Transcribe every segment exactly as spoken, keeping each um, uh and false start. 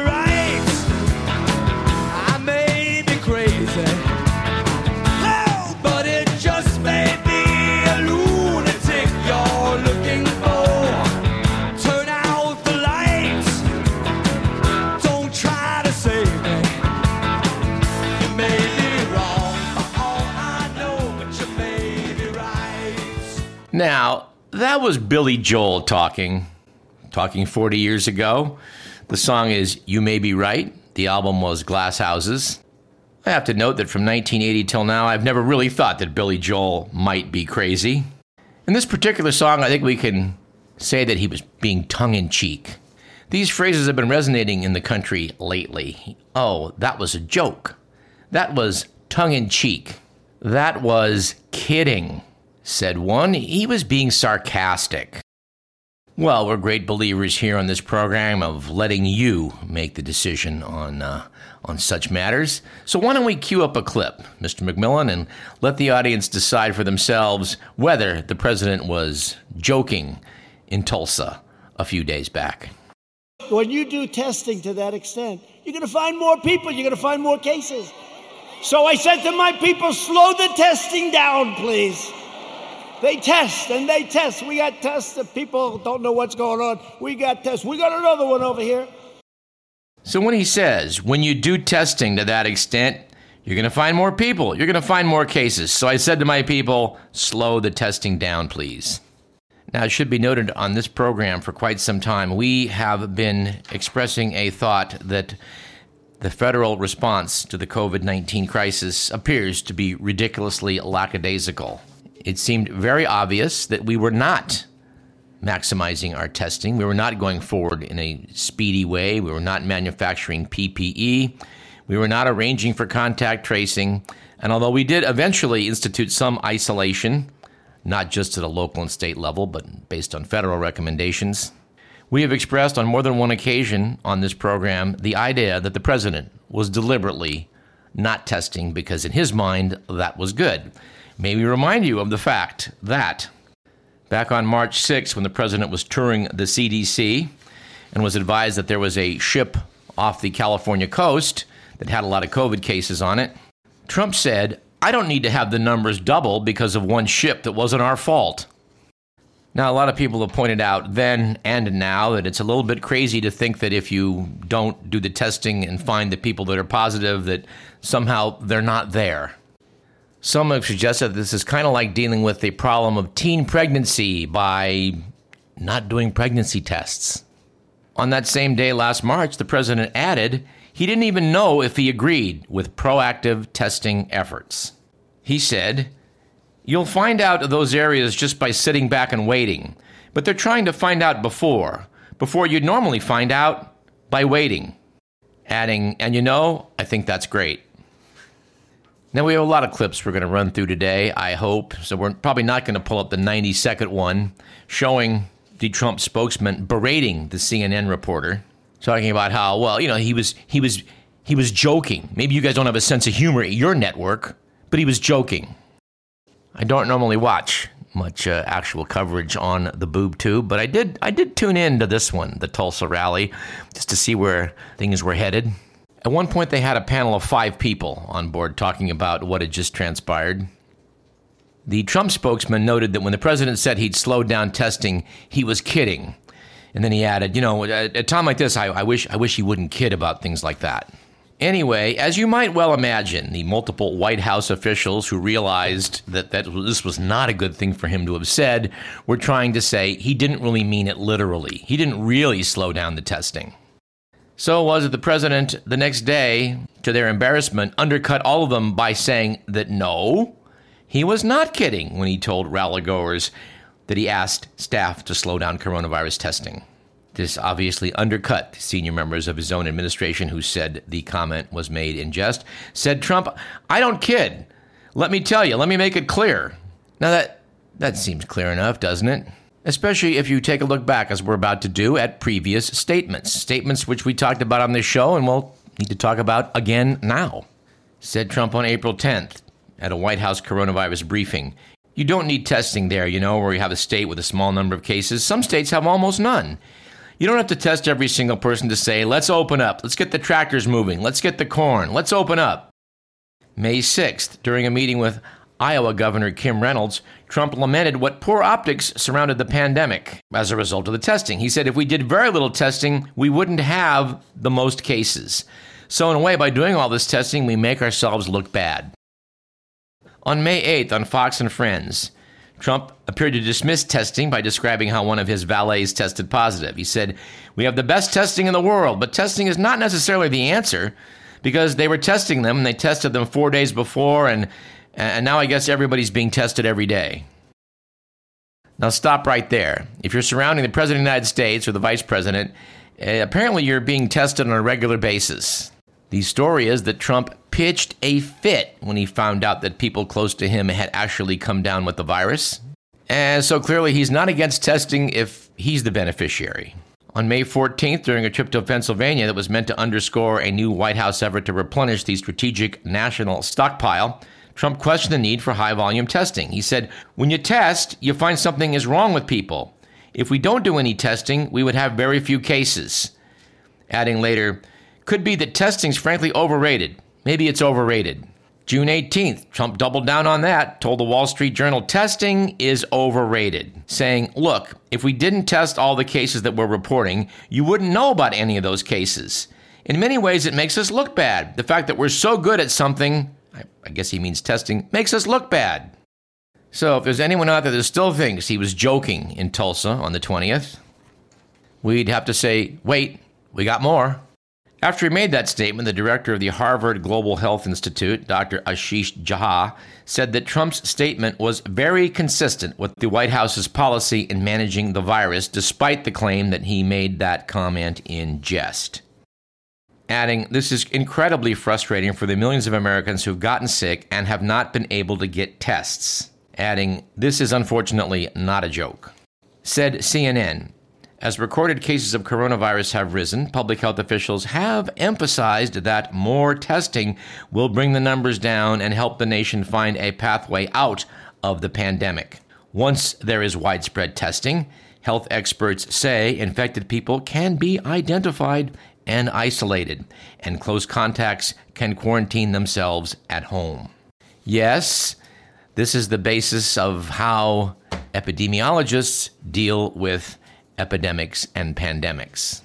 right, I may be crazy, oh, but it just may be a lunatic you're looking for. Turn out the lights, don't try to save me. You may be wrong, for all I know, but you may be right. Now, that was Billy Joel talking, talking forty years ago. The song is You May Be Right. The album was Glass Houses. I have to note that from nineteen eighty till now, I've never really thought that Billy Joel might be crazy. In this particular song, I think we can say that he was being tongue-in-cheek. These phrases have been resonating in the country lately. Oh, that was a joke. That was tongue-in-cheek. That was kidding, said one. He was being sarcastic. Well, we're great believers here on this program of letting you make the decision on uh, on such matters. So why don't we cue up a clip, Mister McMillan, and let the audience decide for themselves whether the president was joking in Tulsa a few days back. When you do testing to that extent, you're going to find more people. You're going to find more cases. So I said to my people, slow the testing down, please. They test and they test. We got tests that people don't know what's going on. We got tests. We got another one over here. So when he says, when you do testing to that extent, you're going to find more people. You're going to find more cases. So I said to my people, slow the testing down, please. Now, it should be noted on this program for quite some time, we have been expressing a thought that the federal response to the covid nineteen crisis appears to be ridiculously lackadaisical. It seemed very obvious that we were not maximizing our testing. We were not going forward in a speedy way. We were not manufacturing P P E. We were not arranging for contact tracing. And although we did eventually institute some isolation, not just at a local and state level, but based on federal recommendations, we have expressed on more than one occasion on this program the idea that the president was deliberately not testing because in his mind that was good. May we remind you of the fact that back on March sixth, when the president was touring the C D C and was advised that there was a ship off the California coast that had a lot of COVID cases on it, Trump said, I don't need to have the numbers double because of one ship that wasn't our fault. Now, a lot of people have pointed out then and now that it's a little bit crazy to think that if you don't do the testing and find the people that are positive, that somehow they're not there. Some have suggested that this is kind of like dealing with the problem of teen pregnancy by not doing pregnancy tests. On that same day last March, the president added he didn't even know if he agreed with proactive testing efforts. He said, you'll find out those areas just by sitting back and waiting, but they're trying to find out before, before you'd normally find out by waiting. Adding, and you know, I think that's great. Now, we have a lot of clips we're going to run through today, I hope. So we're probably not going to pull up the ninety-second one showing the Trump spokesman berating the C N N reporter, talking about how, well, you know, he was he was he was joking. Maybe you guys don't have a sense of humor at your network, but he was joking. I don't normally watch much uh, actual coverage on the boob tube, but I did I did tune in to this one, the Tulsa rally, just to see where things were headed. At one point, they had a panel of five people on board talking about what had just transpired. The Trump spokesman noted that when the president said he'd slowed down testing, he was kidding. And then he added, you know, at a time like this, I, I wish I wish he wouldn't kid about things like that. Anyway, as you might well imagine, the multiple White House officials who realized that, that this was not a good thing for him to have said were trying to say he didn't really mean it literally. He didn't really slow down the testing. So was it the president the next day, to their embarrassment, undercut all of them by saying that no, he was not kidding when he told rallygoers that he asked staff to slow down coronavirus testing. This obviously undercut senior members of his own administration who said the comment was made in jest. Said Trump, I don't kid. Let me tell you, let me make it clear. Now that, that seems clear enough, doesn't it? especially if you take a look back, as we're about to do, at previous statements, statements which we talked about on this show and we'll need to talk about again now. Said Trump on April tenth at a White House coronavirus briefing, "You don't need testing there, you know, where you have a state with a small number of cases. Some states have almost none. You don't have to test every single person to say, let's open up. Let's get the tractors moving. Let's get the corn. Let's open up." May sixth, during a meeting with Iowa Governor Kim Reynolds, Trump lamented what poor optics surrounded the pandemic as a result of the testing. He said, if we did very little testing, we wouldn't have the most cases. So in a way, by doing all this testing, we make ourselves look bad. On May eighth, on Fox and Friends, Trump appeared to dismiss testing by describing how one of his valets tested positive. He said, "We have the best testing in the world, but testing is not necessarily the answer because they were testing them and they tested them four days before and, and now I guess everybody's being tested every day." Now stop right there. If you're surrounding the President of the United States or the Vice President, apparently you're being tested on a regular basis. The story is that Trump pitched a fit when he found out that people close to him had actually come down with the virus. And so clearly he's not against testing if he's the beneficiary. On May fourteenth, during a trip to Pennsylvania that was meant to underscore a new White House effort to replenish the strategic national stockpile, Trump questioned the need for high-volume testing. He said, "When you test, you find something is wrong with people. If we don't do any testing, we would have very few cases." Adding later, "Could be that testing's frankly overrated. Maybe it's overrated." June eighteenth, Trump doubled down on that, told the Wall Street Journal testing is overrated, saying, "Look, if we didn't test all the cases that we're reporting, you wouldn't know about any of those cases. In many ways, it makes us look bad. The fact that we're so good at something," I guess he means testing, "makes us look bad." So if there's anyone out there that still thinks he was joking in Tulsa on the twentieth, we'd have to say, wait, we got more. After he made that statement, the director of the Harvard Global Health Institute, Doctor Ashish Jha, said that Trump's statement was very consistent with the White House's policy in managing the virus, despite the claim that he made that comment in jest. Adding, "This is incredibly frustrating for the millions of Americans who've gotten sick and have not been able to get tests." Adding, "This is unfortunately not a joke." Said C N N, "As recorded cases of coronavirus have risen, public health officials have emphasized that more testing will bring the numbers down and help the nation find a pathway out of the pandemic. Once there is widespread testing, health experts say infected people can be identified and isolated, and close contacts can quarantine themselves at home." Yes, this is the basis of how epidemiologists deal with epidemics and pandemics.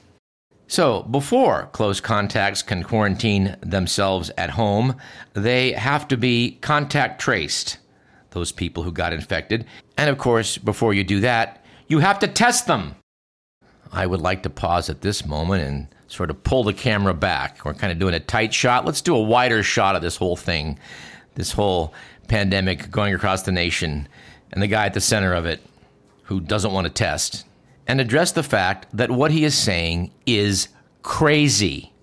So before close contacts can quarantine themselves at home, they have to be contact traced, those people who got infected. And of course, before you do that, you have to test them. I would like to pause at this moment and sort of pull the camera back. We're kind of doing a tight shot. Let's do a wider shot of this whole thing, this whole pandemic going across the nation, and the guy at the center of it who doesn't want to test, and address the fact that what he is saying is crazy.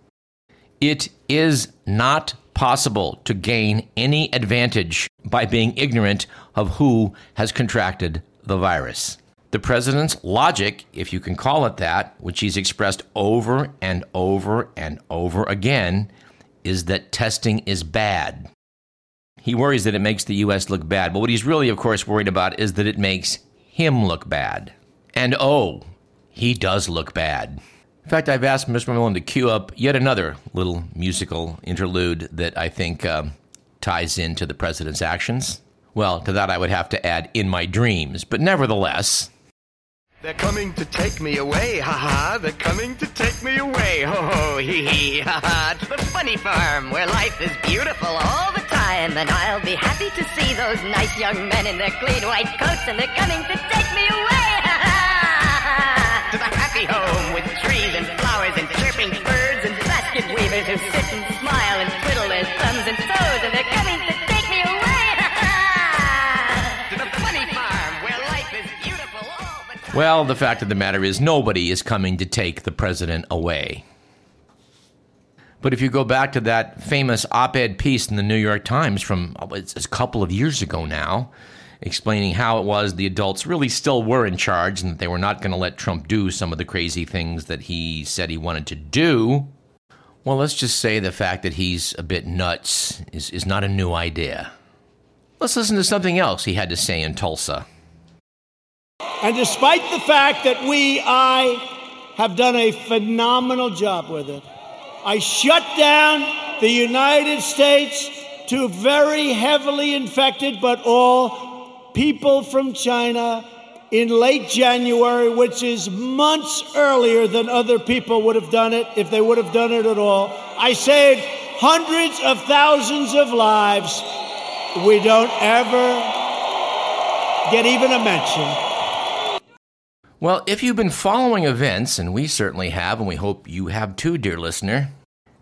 It is not possible to gain any advantage by being ignorant of who has contracted the virus. The president's logic, if you can call it that, which he's expressed over and over and over again, is that testing is bad. He worries that it makes the U S look bad, but what he's really, of course, worried about is that it makes him look bad. And oh, he does look bad. In fact, I've asked Mister Malone to cue up yet another little musical interlude that I think um, ties into the president's actions. Well, to that I would have to add "In My Dreams," but nevertheless. "They're coming to take me away, ha-ha, they're coming to take me away, ho-ho, hee-hee, ha-ha, to the funny farm where life is beautiful all the time, and I'll be happy to see those nice young men in their clean white coats, and they're coming to take me away, ha-ha, to the happy home with trees and flowers and chirping birds and basket weavers who sit and smile and twiddle their thumbs and toes, and they're coming to take me away, ha-ha, to the funny farm where life is beautiful all the time." Well, the fact of the matter is nobody is coming to take the president away. But if you go back to that famous op-ed piece in the New York Times from oh, it's a couple of years ago now, explaining how it was the adults really still were in charge and that they were not going to let Trump do some of the crazy things that he said he wanted to do. Well, let's just say the fact that he's a bit nuts is, is not a new idea. Let's listen to something else he had to say in Tulsa. And despite the fact that we, I, have done a phenomenal job with it, I shut down the United States to very heavily infected, but all people from China in late January, which is months earlier than other people would have done it, if they would have done it at all. I saved hundreds of thousands of lives. We don't ever get even a mention. Well, if you've been following events, and we certainly have, and we hope you have too, dear listener,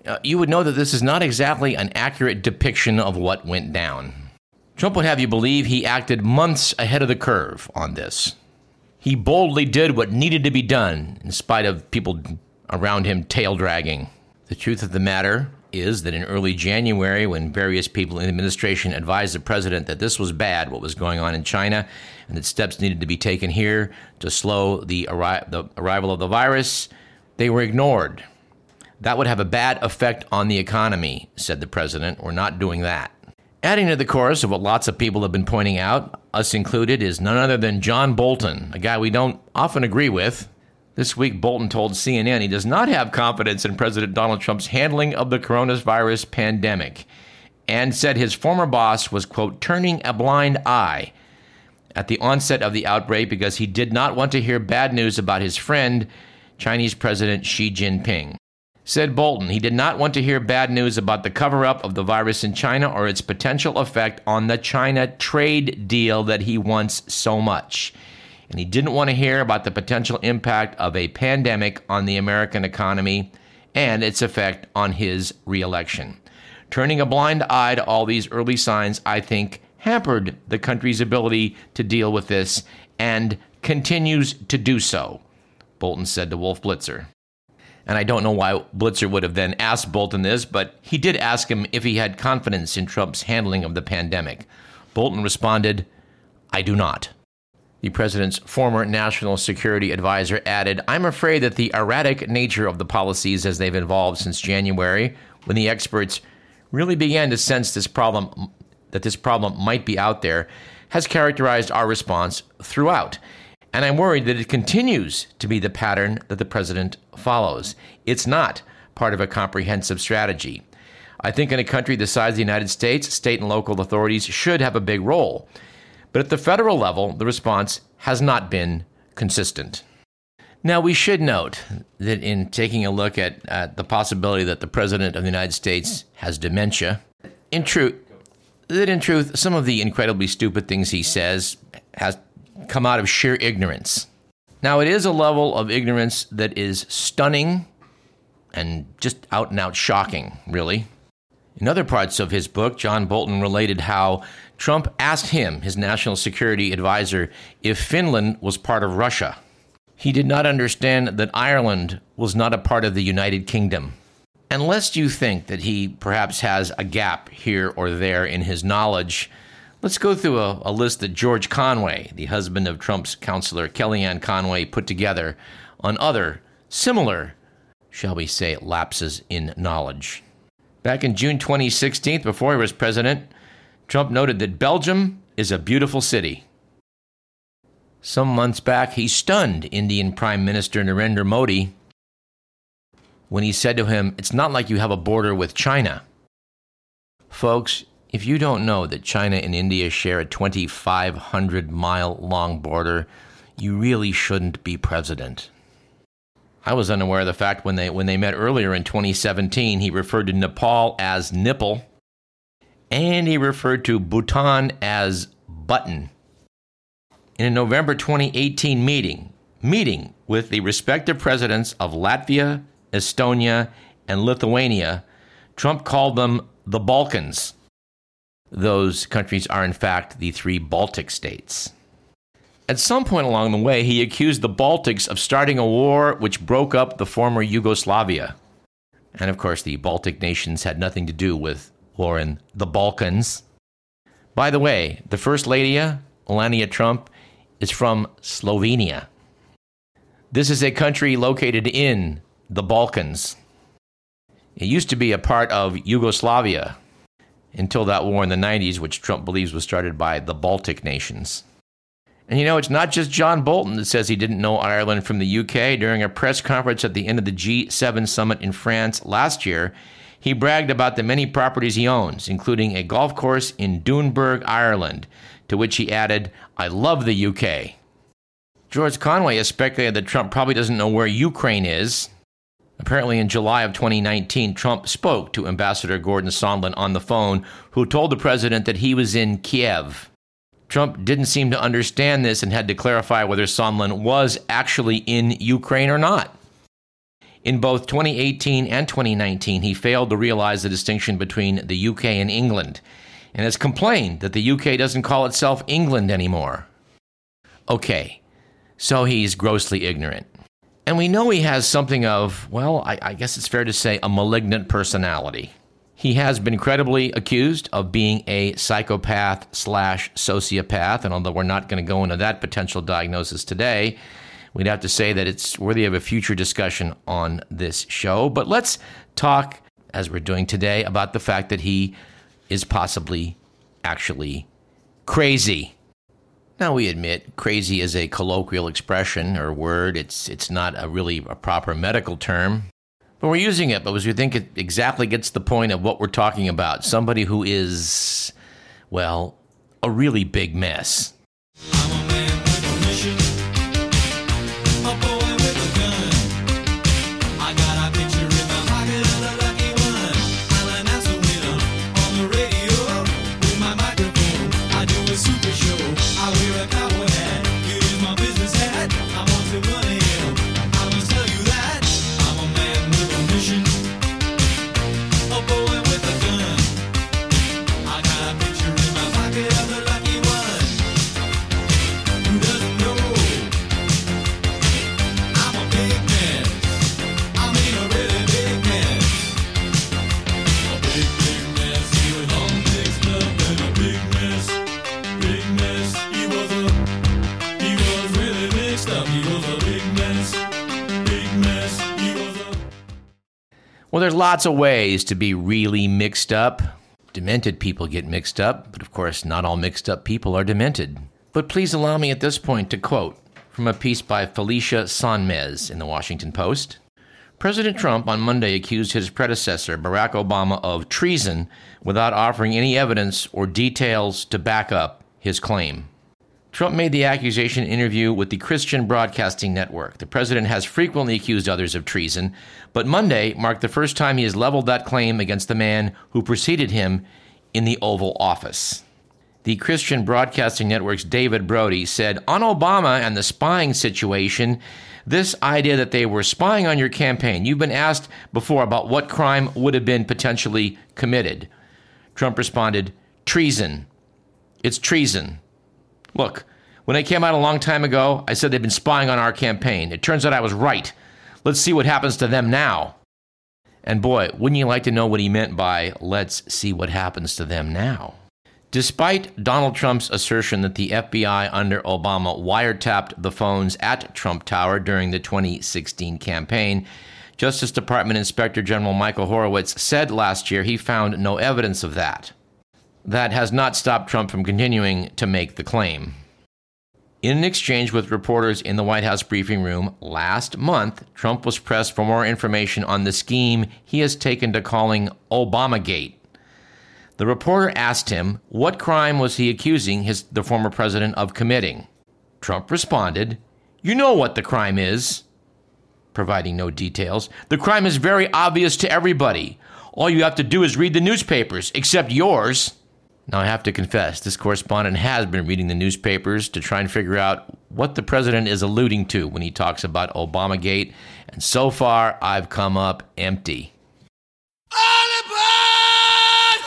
Uh, you would know that this is not exactly an accurate depiction of what went down. Trump would have you believe he acted months ahead of the curve on this. He boldly did what needed to be done, in spite of people around him tail-dragging. The truth of the matter is that in early January, when various people in the administration advised the president that this was bad, what was going on in China, and that steps needed to be taken here to slow the, arri- the arrival of the virus, they were ignored. That would have a bad effect on the economy, said the president. We're not doing that. Adding to the chorus of what lots of people have been pointing out, us included, is none other than John Bolton, a guy we don't often agree with. This week, Bolton told C N N he does not have confidence in President Donald Trump's handling of the coronavirus pandemic, and said his former boss was, quote, turning a blind eye at the onset of the outbreak because he did not want to hear bad news about his friend, Chinese President Xi Jinping. Said Bolton, he did not want to hear bad news about the cover-up of the virus in China or its potential effect on the China trade deal that he wants so much. And he didn't want to hear about the potential impact of a pandemic on the American economy and its effect on his reelection. Turning a blind eye to all these early signs, I think, hampered the country's ability to deal with this and continues to do so, Bolton said to Wolf Blitzer. And I don't know why Blitzer would have then asked Bolton this, but he did ask him if he had confidence in Trump's handling of the pandemic. Bolton responded, I do not. The president's former national security advisor added, I'm afraid that the erratic nature of the policies as they've evolved since January, when the experts really began to sense this problem, that this problem might be out there, has characterized our response throughout. And I'm worried that it continues to be the pattern that the president follows. It's not part of a comprehensive strategy. I think in a country the size of the United States, state and local authorities should have a big role. But at the federal level, the response has not been consistent. Now, we should note that in taking a look at uh, the possibility that the president of the United States has dementia, in truth, that in truth, some of the incredibly stupid things he says has come out of sheer ignorance. Now, it is a level of ignorance that is stunning and just out and out shocking, really. In other parts of his book, John Bolton related how Trump asked him, his national security advisor, if Finland was part of Russia. He did not understand that Ireland was not a part of the United Kingdom. And lest you think that he perhaps has a gap here or there in his knowledge, let's go through a, a list that George Conway, the husband of Trump's counselor Kellyanne Conway, put together on other similar, shall we say, lapses in knowledge. Back in June twenty sixteen, before he was president, Trump noted that Belgium is a beautiful city. Some months back, he stunned Indian Prime Minister Narendra Modi when he said to him, it's not like you have a border with China. Folks, if you don't know that China and India share a twenty-five hundred mile long border, you really shouldn't be president. I was unaware of the fact when they when they met earlier in twenty seventeen, he referred to Nepal as nipple, and he referred to Bhutan as button. In a November twenty eighteen meeting, meeting with the respective presidents of Latvia, Estonia, and Lithuania, Trump called them the Balkans. Those countries are, in fact, the three Baltic states. At some point along the way, he accused the Baltics of starting a war which broke up the former Yugoslavia. And, of course, the Baltic nations had nothing to do with war in the Balkans. By the way, the First Lady Melania Trump, is from Slovenia. This is a country located in the Balkans. It used to be a part of Yugoslavia until that war in the nineties, which Trump believes was started by the Baltic nations. And you know, it's not just John Bolton that says he didn't know Ireland from the U K. During a press conference at the end of the G seven summit in France last year, he bragged about the many properties he owns, including a golf course in Dunburg, Ireland, to which he added, "I love the U K." George Conway has speculated that Trump probably doesn't know where Ukraine is. Apparently in July of twenty nineteen, Trump spoke to Ambassador Gordon Sondland on the phone, who told the president that he was in Kiev. Trump didn't seem to understand this and had to clarify whether Sondland was actually in Ukraine or not. In both twenty eighteen and twenty nineteen, he failed to realize the distinction between the U K and England, and has complained that the U K doesn't call itself England anymore. Okay, so he's grossly ignorant. And we know he has something of, well, I, I guess it's fair to say, a malignant personality. He has been credibly accused of being a psychopath slash sociopath, and although we're not going to go into that potential diagnosis today, we'd have to say that it's worthy of a future discussion on this show. But let's talk, as we're doing today, about the fact that he is possibly actually crazy. Now, we admit crazy is a colloquial expression or word. It's it's not a really a proper medical term, but we're using it because we think it exactly gets the point of what we're talking about. Somebody who is, well, a really big mess. I'm a man with a mission, a boy with a gun. I got a picture in my pocket of the lucky one. I'll announce the winner on the radio with my microphone. I do a super show. I wear a cowboy hat. You use my business hat. I want to run him. I will tell you that I'm a man with a mission, a boy with a gun. I got a picture in my pocket of the lucky one. Who doesn't know I'm a big man? I mean a really big man. A big, big mess. He was on big stuff and a big mess, big mess. Well, there's lots of ways to be really mixed up. Demented people get mixed up, but of course, not all mixed up people are demented. But please allow me at this point to quote from a piece by Felicia Sanmez in the Washington Post. President Trump on Monday accused his predecessor, Barack Obama, of treason without offering any evidence or details to back up his claim. Trump made the accusation in an interview with the Christian Broadcasting Network. The president has frequently accused others of treason, but Monday marked the first time he has leveled that claim against the man who preceded him in the Oval Office. The Christian Broadcasting Network's David Brody said, "On Obama and the spying situation, this idea that they were spying on your campaign, you've been asked before about what crime would have been potentially committed." Trump responded, "Treason. It's treason. Look, when I came out a long time ago, I said they've been spying on our campaign. It turns out I was right. Let's see what happens to them now." And boy, wouldn't you like to know what he meant by "let's see what happens to them now"? Despite Donald Trump's assertion that the F B I under Obama wiretapped the phones at Trump Tower during the twenty sixteen campaign, Justice Department Inspector General Michael Horowitz said last year he found no evidence of that. That has not stopped Trump from continuing to make the claim. In an exchange with reporters in the White House briefing room last month, Trump was pressed for more information on the scheme he has taken to calling Obamagate. The reporter asked him what crime was he accusing his, the former president of committing. Trump responded, "You know what the crime is," providing no details. "The crime is very obvious to everybody. All you have to do is read the newspapers, except yours." Now, I have to confess, this correspondent has been reading the newspapers to try and figure out what the president is alluding to when he talks about Obamagate, and so far, I've come up empty. All aboard!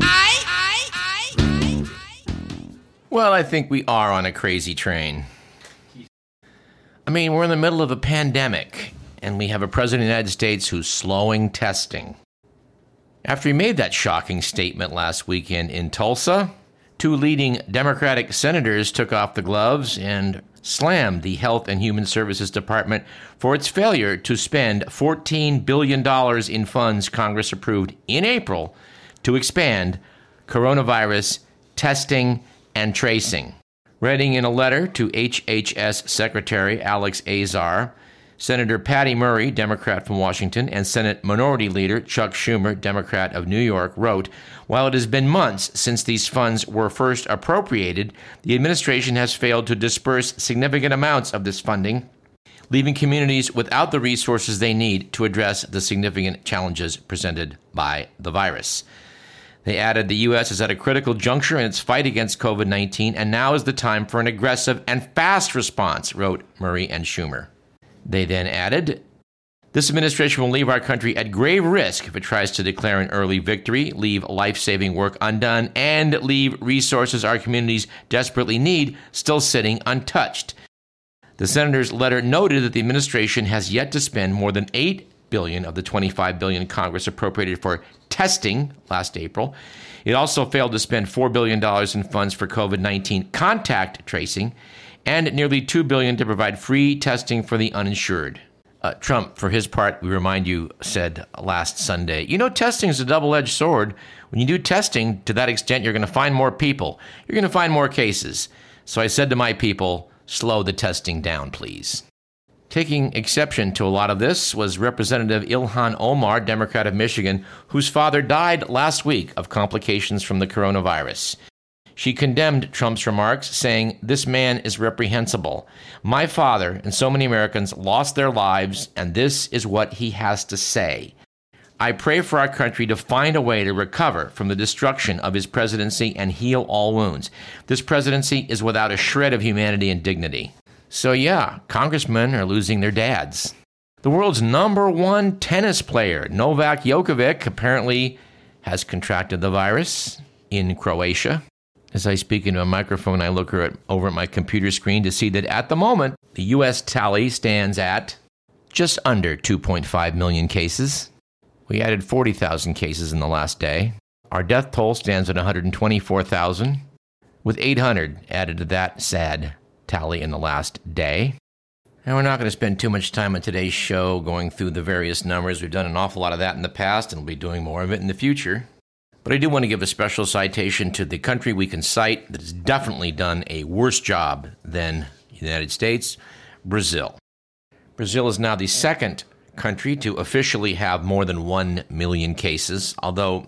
I, I, I, I, I. Well, I think we are on a crazy train. I mean, we're in the middle of a pandemic, and we have a president of the United States who's slowing testing. after he made that shocking statement last weekend in Tulsa. Two leading Democratic senators took off the gloves and slammed the Health and Human Services Department for its failure to spend fourteen billion dollars in funds Congress approved in April to expand coronavirus testing and tracing. Writing in a letter to H H S Secretary Alex Azar, Senator Patty Murray, Democrat from Washington, and Senate Minority Leader Chuck Schumer, Democrat of New York, wrote, "While it has been months since these funds were first appropriated, the administration has failed to disperse significant amounts of this funding, leaving communities without the resources they need to address the significant challenges presented by the virus." They added, "The U S is at a critical juncture in its fight against COVID nineteen, and now is the time for an aggressive and fast response," wrote Murray and Schumer. They then added, "This administration will leave our country at grave risk if it tries to declare an early victory, leave life-saving work undone, and leave resources our communities desperately need still sitting untouched." The senator's letter noted that the administration has yet to spend more than eight billion dollars of the twenty-five billion dollars Congress appropriated for testing last April. It also failed to spend four billion dollars in funds for COVID nineteen contact tracing, and nearly two billion dollars to provide free testing for the uninsured. Uh, Trump, for his part, we remind you, said last Sunday, "You know, testing is a double-edged sword. When you do testing to that extent, you're going to find more people. You're going to find more cases. So I said to my people, slow the testing down, please." Taking exception to a lot of this was Representative Ilhan Omar, Democrat of Michigan, whose father died last week of complications from the coronavirus. She condemned Trump's remarks, saying, "This man is reprehensible. My father and so many Americans lost their lives, and this is what he has to say. I pray for our country to find a way to recover from the destruction of his presidency and heal all wounds. This presidency is without a shred of humanity and dignity." So yeah, congressmen are losing their dads. The world's number one tennis player, Novak Djokovic, apparently has contracted the virus in Croatia. As I speak into a microphone, I look over at my computer screen to see that at the moment, the U S tally stands at just under two point five million cases. We added forty thousand cases in the last day. Our death toll stands at one hundred twenty-four thousand, with eight hundred added to that sad tally in the last day. And we're not going to spend too much time on today's show going through the various numbers. We've done an awful lot of that in the past, and we'll be doing more of it in the future. But I do want to give a special citation to the country we can cite that has definitely done a worse job than the United States, Brazil. Brazil is now the second country to officially have more than one million cases, although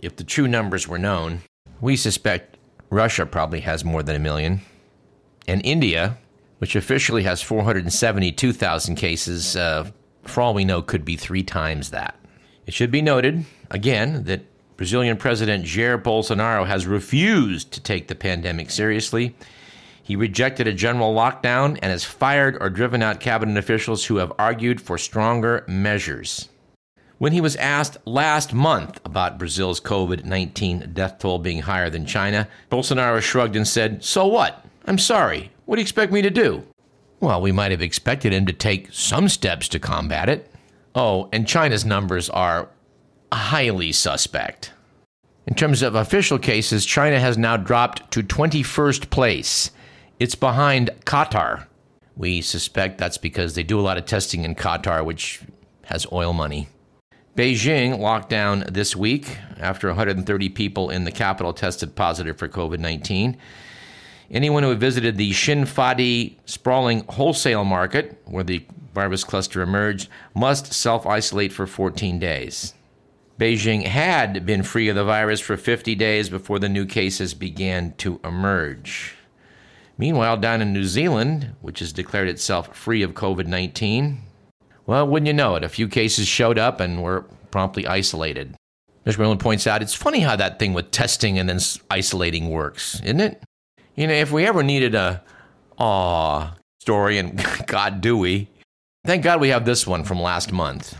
if the true numbers were known, we suspect Russia probably has more than a million. And India, which officially has four hundred seventy-two thousand cases, uh, for all we know, could be three times that. It should be noted, again, that Brazilian President Jair Bolsonaro has refused to take the pandemic seriously. He rejected a general lockdown and has fired or driven out cabinet officials who have argued for stronger measures. When he was asked last month about Brazil's COVID nineteen death toll being higher than China, Bolsonaro shrugged and said, "So what? I'm sorry. What do you expect me to do?" Well, we might have expected him to take some steps to combat it. Oh, and China's numbers are highly suspect. In terms of official cases, China has now dropped to twenty-first place. It's behind Qatar. We suspect that's because they do a lot of testing in Qatar, which has oil money. Beijing locked down this week after one hundred thirty people in the capital tested positive for COVID nineteen. Anyone who visited the Xinfadi sprawling wholesale market, where the virus cluster emerged, must self-isolate for fourteen days. Beijing had been free of the virus for fifty days before the new cases began to emerge. Meanwhile, down in New Zealand, which has declared itself free of COVID nineteen, well, wouldn't you know it, a few cases showed up and were promptly isolated. Mister Merlin points out, it's funny how that thing with testing and then isolating works, isn't it? You know, if we ever needed a aw story, and God do we, thank God we have this one from last month.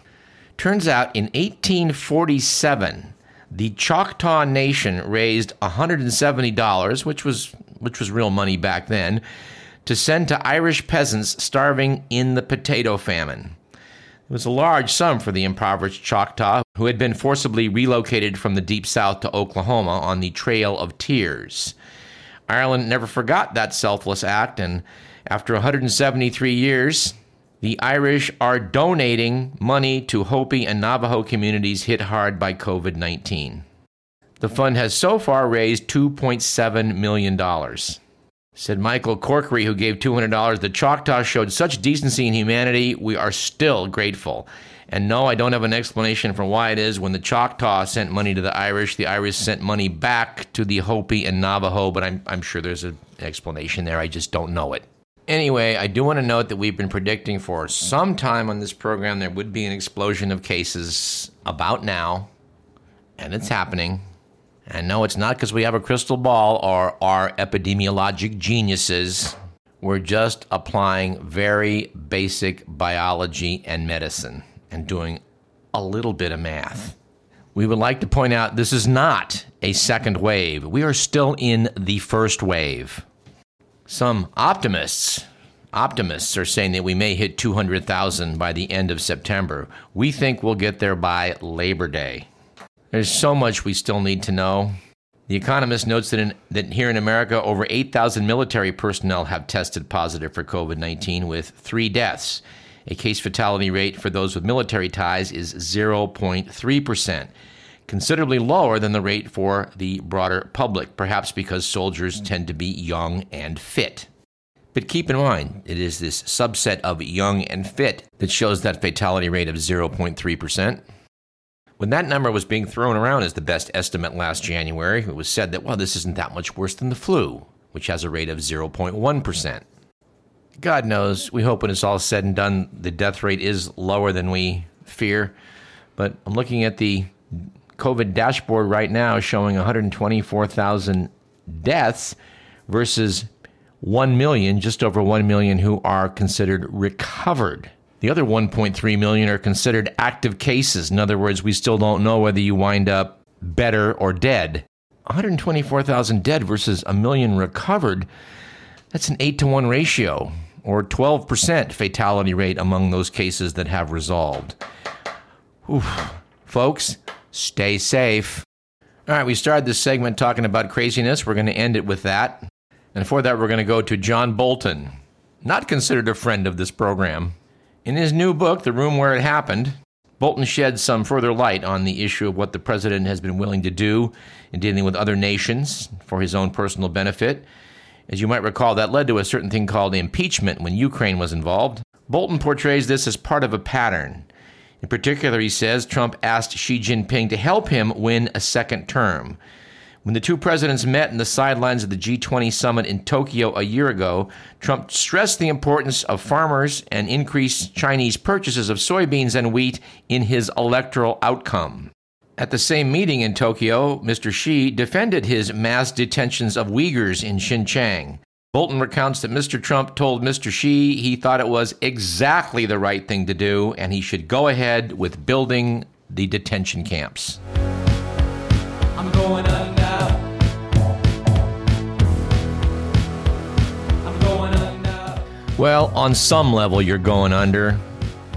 Turns out in eighteen forty-seven, the Choctaw Nation raised one hundred seventy dollars, which was which was real money back then, to send to Irish peasants starving in the potato famine. It was a large sum for the impoverished Choctaw, who had been forcibly relocated from the Deep South to Oklahoma on the Trail of Tears. Ireland never forgot that selfless act, and after one hundred seventy-three years, the Irish are donating money to Hopi and Navajo communities hit hard by covid nineteen. The fund has so far raised two point seven million dollars. Said Michael Corkery, who gave two hundred dollars, "The Choctaw showed such decency and humanity, we are still grateful. And no, I don't have an explanation for why it is when the Choctaw sent money to the Irish, the Irish sent money back to the Hopi and Navajo, but I'm, I'm sure there's an explanation there. I just don't know it." Anyway, I do want to note that we've been predicting for some time on this program there would be an explosion of cases about now, and it's happening. And no, it's not because we have a crystal ball or are epidemiologic geniuses. We're just applying very basic biology and medicine and doing a little bit of math. We would like to point out this is not a second wave. We are still in the first wave. Some optimists, optimists are saying that we may hit two hundred thousand by the end of September. We think we'll get there by Labor Day. There's so much we still need to know. The Economist notes that, in, that here in America, over eight thousand military personnel have tested positive for covid nineteen with three deaths. A case fatality rate for those with military ties is zero point three percent, considerably lower than the rate for the broader public, perhaps because soldiers tend to be young and fit. But keep in mind, it is this subset of young and fit that shows that fatality rate of zero point three percent. When that number was being thrown around as the best estimate last January, it was said that, well, this isn't that much worse than the flu, which has a rate of zero point one percent. God knows, we hope when it's all said and done, the death rate is lower than we fear. But I'm looking at the COVID dashboard right now showing one hundred twenty-four thousand deaths versus one million, just over one million who are considered recovered. The other one point three million are considered active cases. In other words, we still don't know whether you wind up better or dead. one hundred twenty-four thousand dead versus a million recovered, that's an eight to one ratio, or twelve percent fatality rate among those cases that have resolved. Oof. Folks, stay safe. All right, we started this segment talking about craziness. We're going to end it with that. And for that, we're going to go to John Bolton, not considered a friend of this program. In his new book, The Room Where It Happened, Bolton sheds some further light on the issue of what the president has been willing to do in dealing with other nations for his own personal benefit. As you might recall, that led to a certain thing called impeachment when Ukraine was involved. Bolton portrays this as part of a pattern. In particular, he says Trump asked Xi Jinping to help him win a second term. When the two presidents met in the sidelines of the G twenty summit in Tokyo a year ago, Trump stressed the importance of farmers and increased Chinese purchases of soybeans and wheat in his electoral outcome. At the same meeting in Tokyo, Mister Xi defended his mass detentions of Uyghurs in Xinjiang. Bolton recounts that Mister Trump told Mister Xi he thought it was exactly the right thing to do and he should go ahead with building the detention camps. I'm going up. Well, on some level, you're going under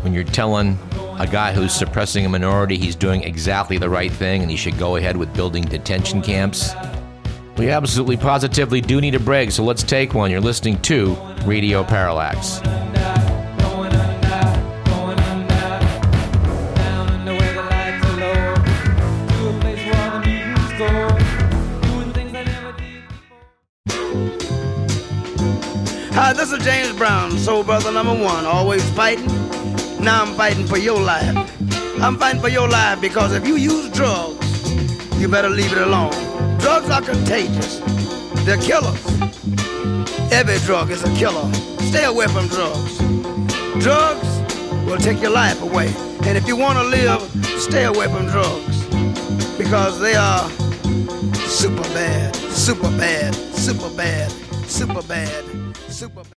when you're telling a guy who's suppressing a minority he's doing exactly the right thing and he should go ahead with building detention camps. We absolutely positively do need a break, so let's take one. You're listening to Radio Parallax. Hi, this is James Brown, soul brother number one, always fighting. Now I'm fighting for your life. I'm fighting for your life because if you use drugs, you better leave it alone. Drugs are contagious. They're killers. Every drug is a killer. Stay away from drugs. Drugs will take your life away. And if you want to live, stay away from drugs because they are super bad, super bad, super bad, super bad. Super bad.